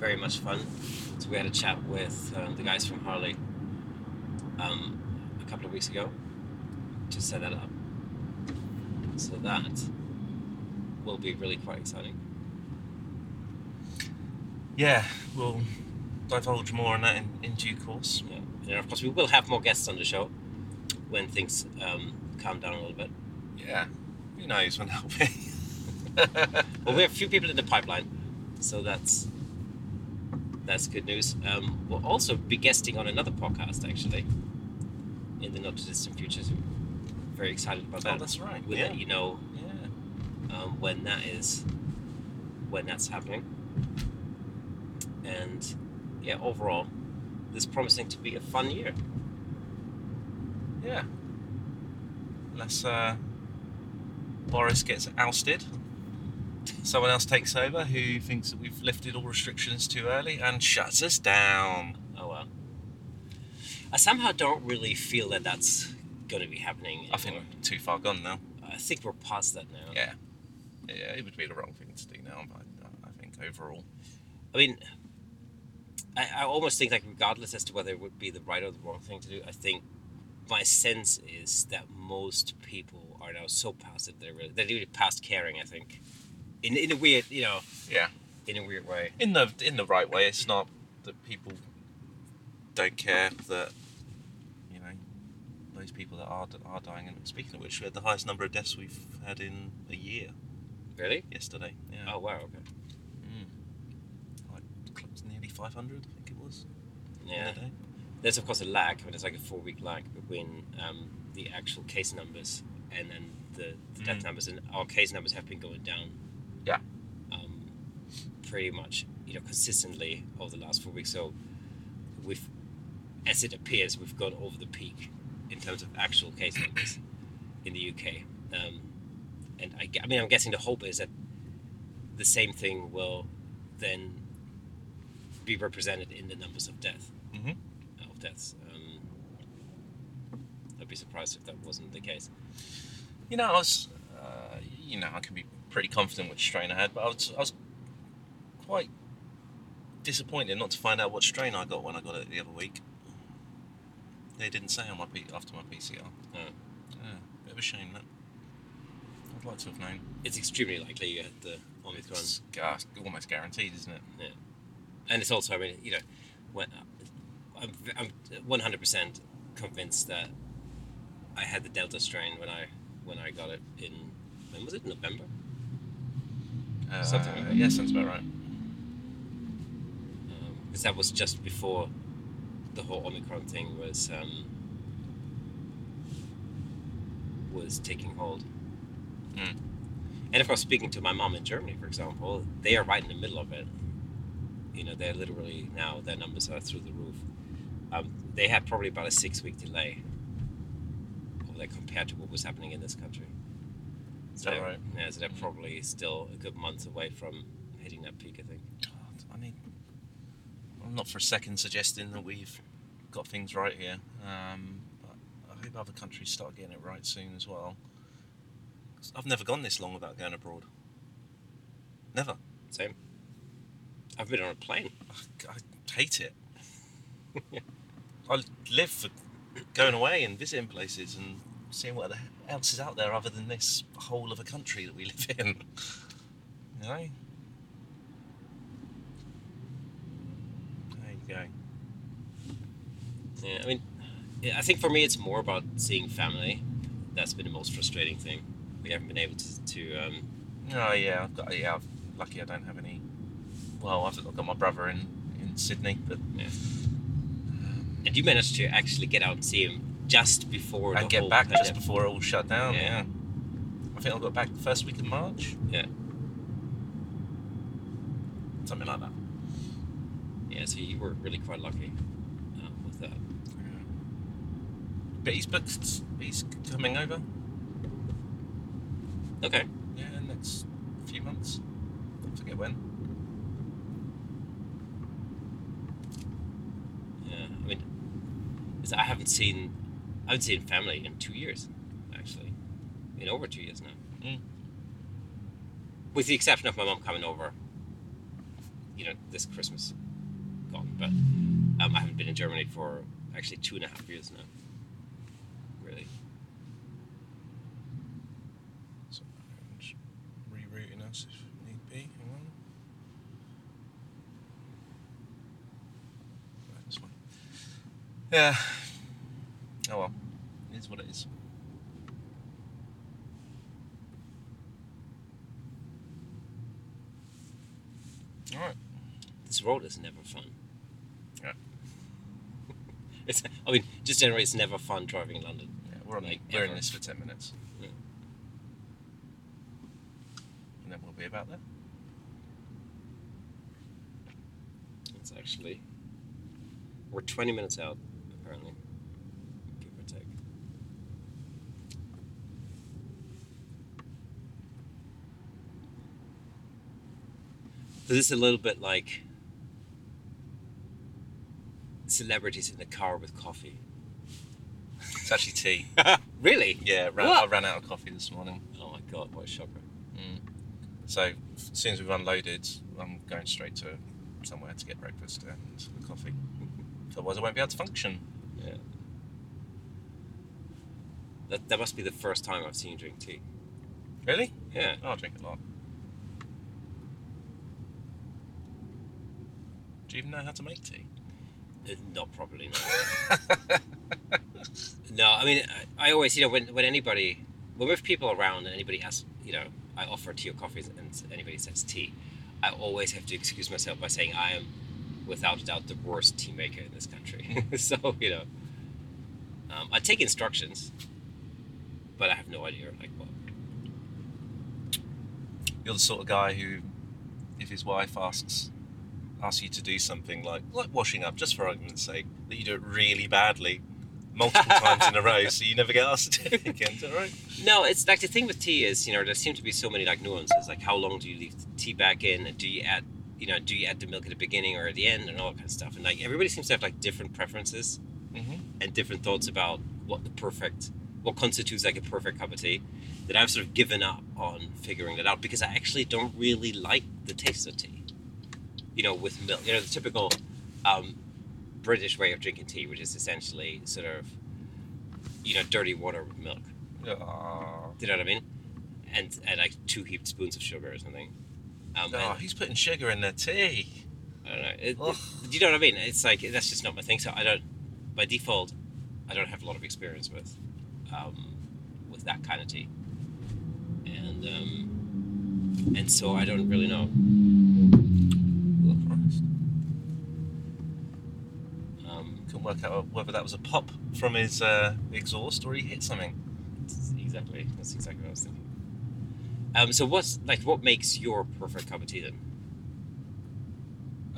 very much fun. So we had a chat with um, the guys from Harley um, a couple of weeks ago to set that up. So that will be really quite exciting. Yeah, we'll divulge more on that in, in due course. Yeah, and of course we will have more guests on the show when things um, calm down a little bit. Yeah, who knows when that'll be. Well, we have a few people in the pipeline, so that's that's good news. Um, we'll also be guesting on another podcast actually in the not too distant future. So we're very excited about that. Oh, that's right. We'll yeah. let you know yeah. um, when that is, when that's happening. And yeah, overall, this is promising to be a fun year. Yeah. Unless uh, Boris gets ousted, someone else takes over who thinks that we've lifted all restrictions too early and shuts us down. Oh well. I somehow don't really feel that that's going to be happening anymore. I think we're too far gone now. I think we're past that now. Yeah. Yeah, it would be the wrong thing to do now, but I think overall. I mean, I, I almost think, like, regardless as to whether it would be the right or the wrong thing to do, I think my sense is that most people are now so past it, they're really, they're really past caring, I think. In in a weird, you know... Yeah. In a weird way. In the in the right way. It's not that people don't care that, you know, those people that are are dying. And speaking of which, we had the highest number of deaths we've had in a year. Really? Yesterday, yeah. Oh, wow, okay. five hundred, I think it was. Yeah. The There's, of course, a lag. I mean, it's like a four-week lag between um, the actual case numbers and then the, the mm. death numbers. And our case numbers have been going down. Yeah. Um, pretty much, you know, consistently over the last four weeks. So we've, as it appears, we've gone over the peak in terms of actual case numbers in the U K. Um, and I, I mean, I'm guessing the hope is that the same thing will then be represented in the numbers of death mm-hmm. of deaths. Um, I'd be surprised if that wasn't the case. You know, I was, uh, you know, I can be pretty confident which strain I had, but I was, I was quite disappointed not to find out what strain I got when I got it the other week. They didn't say on my P- after my P C R. Oh. Yeah, bit of a shame that. I'd like to have known. It's extremely likely you had the Omicron. It's almost guaranteed, isn't it? Yeah. And it's also, I mean, you know, when, I'm, I'm one hundred percent convinced that I had the Delta strain when I when I got it in, when was it, November? Uh, Something like that. Yeah, sounds about right. Because um, that was just before the whole Omicron thing was um, was taking hold. Mm. And of course, speaking to my mom in Germany, for example, they are right in the middle of it. You know, they're literally now, their numbers are through the roof. Um, they had probably about a six-week delay over there compared to what was happening in this country. Is so that right? Yeah, so they're probably still a good month away from hitting that peak, I think. God, I mean, I'm not for a second suggesting that we've got things right here. Um, but I hope other countries start getting it right soon as well. I've never gone this long without going abroad. Never. Same. I've been on a plane. I hate it. I live for going away and visiting places and seeing what else is out there other than this whole of a country that we live in. You know? There you go. Yeah, I mean, I think for me it's more about seeing family. That's been the most frustrating thing. We haven't been able to... to um, oh, yeah. I've got, yeah, I'm lucky I don't have any... Well, I've got my brother in, in Sydney, but yeah. um, And you managed to actually get out and see him just before. I get back just before it all shut down. Yeah. yeah. I think I got back the first week of March. Yeah. Something like that. Yeah, so you were really quite lucky uh, with that. But he's booked. He's coming over. Okay. Yeah, next few months. I forget when. Yeah, I mean, I haven't seen, I haven't seen family in two years, actually. I mean, over two years now. Mm. With the exception of my mum coming over, you know, this Christmas, gone. But um, I haven't been in Germany for actually two and a half years now. Really. So, rerouting us if need be. Hang on. Right, this one. Yeah. Oh well. It is what it is. Alright. This road is never fun. Yeah. it's, I mean, just generally, it's never fun driving in London. Yeah, we're on, like, we're in this for ten minutes. Yeah. And then we'll be about there. It's actually... We're twenty minutes out, apparently. Give or take. So this is a little bit like... celebrities in the car with coffee. It's actually tea. Really? Yeah, ran, I ran out of coffee this morning. Oh my god, what a shocker. Mm. So, as soon as we've unloaded, I'm going straight to somewhere to get breakfast and the coffee. Otherwise I won't be able to function. Yeah. That, that must be the first time I've seen you drink tea. Really? Yeah. Oh, I drink a lot. Do you even know how to make tea? Not properly, no. No, I mean, I, I always, you know, when, when anybody, when we've people around and anybody asks, you know, I offer tea or coffee and anybody says tea, I always have to excuse myself by saying I am, without a doubt, the worst tea maker in this country. So, you know, um, I take instructions, but I have no idea, like, what. You're the sort of guy who, if his wife asks, ask you to do something like like washing up, just for argument's sake, that you do it really badly multiple times in a row, so you never get asked to do it again. Is that right? No, it's like the thing with tea is, you know, there seem to be so many like nuances, like how long do you leave the tea bag in, and do you add, you know, do you add the milk at the beginning or at the end, and all that kind of stuff. And like everybody seems to have like different preferences, mm-hmm. and different thoughts about what the perfect, what constitutes like a perfect cup of tea. That I've sort of given up on figuring that out because I actually don't really like the taste of tea. You know, with milk, you know, the typical um, British way of drinking tea, which is essentially sort of, you know, dirty water with milk. Aww. Do you know what I mean? And and like two heaped spoons of sugar or something. Um, oh, and, he's putting sugar in their tea. I don't know. It, it, do you know what I mean? It's like, that's just not my thing. So I don't, by default, I don't have a lot of experience with, um, with that kind of tea. And, um, and so I don't really know. Work out whether that was a pop from his uh, exhaust or he hit something. Exactly, that's exactly what I was thinking. Um, so what's like what makes your perfect cup of tea then?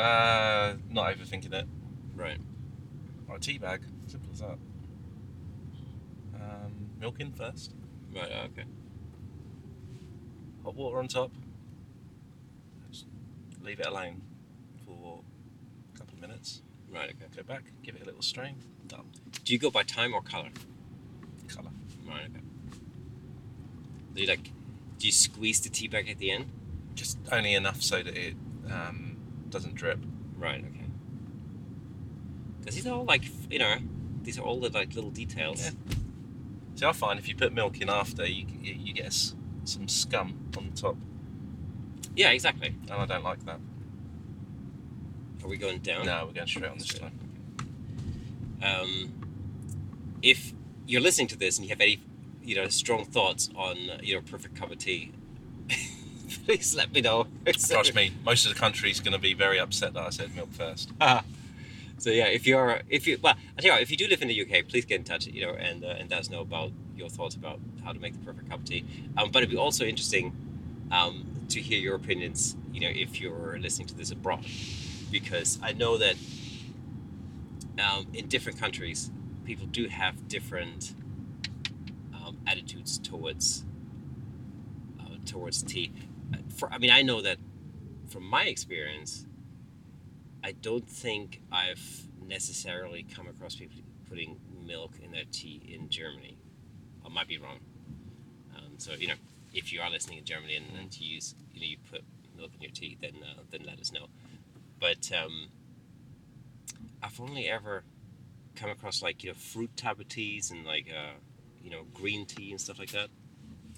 Uh, not overthinking it. Right. Or a tea bag, simple as that. Um, milk in first. Right. Okay. Hot water on top. Just leave it alone for a couple of minutes. Right, okay. Go back, give it a little strain, done. Do you go by time or colour? Colour. Right, okay. Do you, like, do you squeeze the tea bag at the end? Just only enough so that it um, doesn't drip. Right, okay. Because these are all, like, you know, these are all the, like, little details. Yeah. See, I find if you put milk in after, you, you get some scum on the top. Yeah, exactly. And I don't like that. Are we going down? No, we're going straight on this straight. Time. Um, if you're listening to this and you have any, you know, strong thoughts on uh, your perfect cup of tea, please let me know. Trust me, most of the country's going to be very upset that I said milk first. Ah, So yeah, if you are, if you, well, I tell you what, if you do live in the U K, please get in touch, you know, and uh, and let us know about your thoughts about how to make the perfect cup of tea. Um, but it'd be also interesting um, to hear your opinions, you know, if you're listening to this abroad, because I know that um, in different countries, people do have different um, attitudes towards uh, towards tea. For, I mean, I know that from my experience, I don't think I've necessarily come across people putting milk in their tea in Germany. I might be wrong. Um, so, you know, if you are listening in Germany and, and you use, you know, you put milk in your tea, then uh, then let us know. But um, I've only ever come across, like, you know, fruit type of teas and, like, uh, you know, green tea and stuff like that.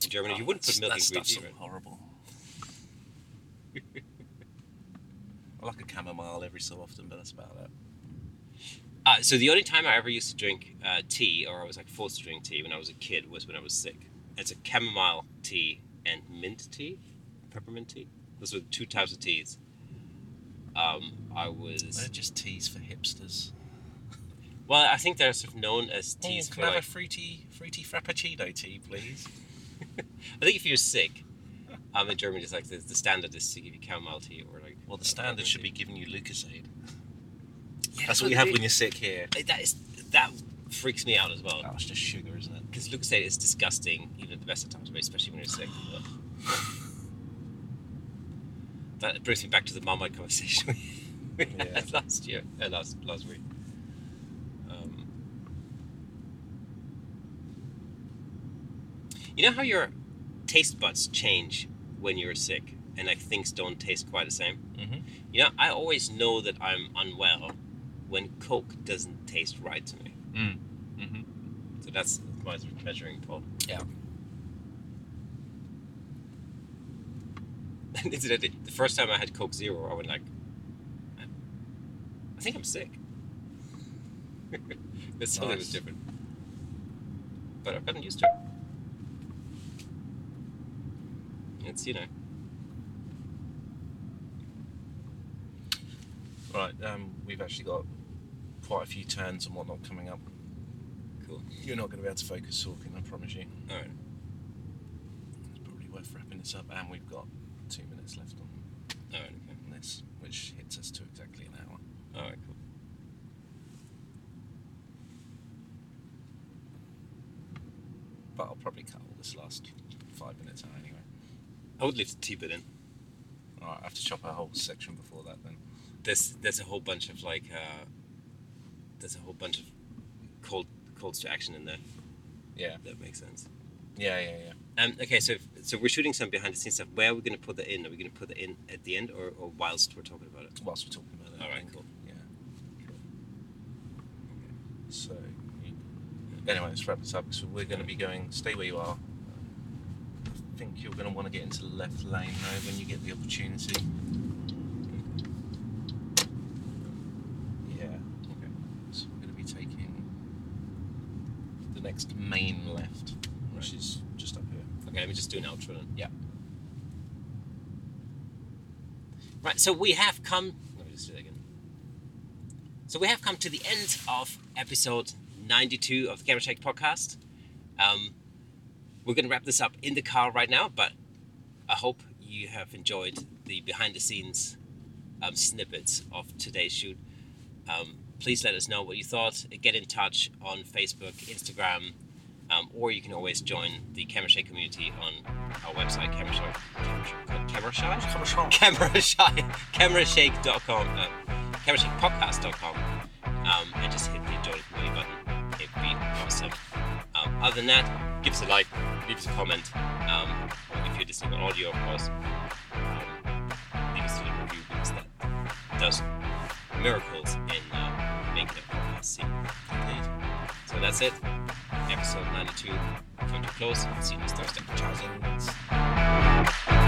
In Germany, oh, you wouldn't put milk in green tea, right? Horrible. I like a chamomile every so often, but that's about it. Uh, so the only time I ever used to drink uh, tea, or I was like forced to drink tea when I was a kid, was when I was sick. It's a chamomile tea and mint tea, peppermint tea. Those were two types of teas. Um, I was. They're just teas for hipsters. Well, I think they're sort of known as teas. Oh, can for I have like... a fruity, fruity frappuccino tea, please? I think if you're sick. Um, in Germany, it's like the, the standard is to give you chamomile tea or like. Well, the standard should be giving you Lucozade. Yeah, that's what you have when you're sick here. That is that freaks me out as well. Oh, it's just sugar, isn't it? Because Lucozade is disgusting, even at the best of times, but especially when you're sick. That brings me back to the Marmite conversation we had yeah. last year, uh, last last week. Um, you know how your taste buds change when you're sick, and like things don't taste quite the same. Mm-hmm. You know, I always know that I'm unwell when Coke doesn't taste right to me. Mm. Mm-hmm. So that's my measuring pole. Yeah. And incidentally, the first time I had Coke Zero, I went like, I think I'm sick. That's something nice. Was different. But I've gotten used to it. It's, you know. Right, um, we've actually got quite a few turns and whatnot coming up. Cool. You're not going to be able to focus talking, I promise you. All right. It's probably worth wrapping this up, and we've got two minutes left on, all right, okay. on this, which hits us to exactly an hour. All right, cool. But I'll probably cut all this last five minutes out anyway. I would leave the tea bit in. All right, I have to chop a whole section before that then. There's there's a whole bunch of like uh, there's a whole bunch of cold calls to action in there. Yeah, that makes sense. Yeah, yeah, yeah. Um, okay, so if, so we're shooting some behind the scenes stuff. Where are we going to put that in? Are we going to put that in at the end, or, or whilst we're talking about it? Whilst we're talking about it. All right, cool. Yeah. Cool. Okay. So anyway, let's wrap this up. So we're going to be going. Stay where you are. I think you're going to want to get into the left lane though when you get the opportunity. Yeah. Okay. So we're going to be taking the next main left, which right. is just up here. Okay, let me just do an outro then. Yeah. Right, so we have come... Let me just do that again. So we have come to the end of episode ninety-two of the Camera Shake Podcast. Um... We're going to wrap this up in the car right now, but I hope you have enjoyed the behind-the-scenes um, snippets of today's shoot. Um, please let us know what you thought. Get in touch on Facebook, Instagram, um, or you can always join the Camera Shake community on our website, Camera Shake. Camera Shake? Camera Shake. Camera Shake dot com. Uh, Camera Shake Podcast dot com. Um, and just hit the join community button. It'd be awesome. Um, other than that, give us a like. Leave us a comment, um, if you're listening on audio, of course. Um, leave us a little review because that does miracles in uh, making a podcast scene. Indeed. So that's it. Episode ninety-two. Come to close. See you next Thursday. Ciao.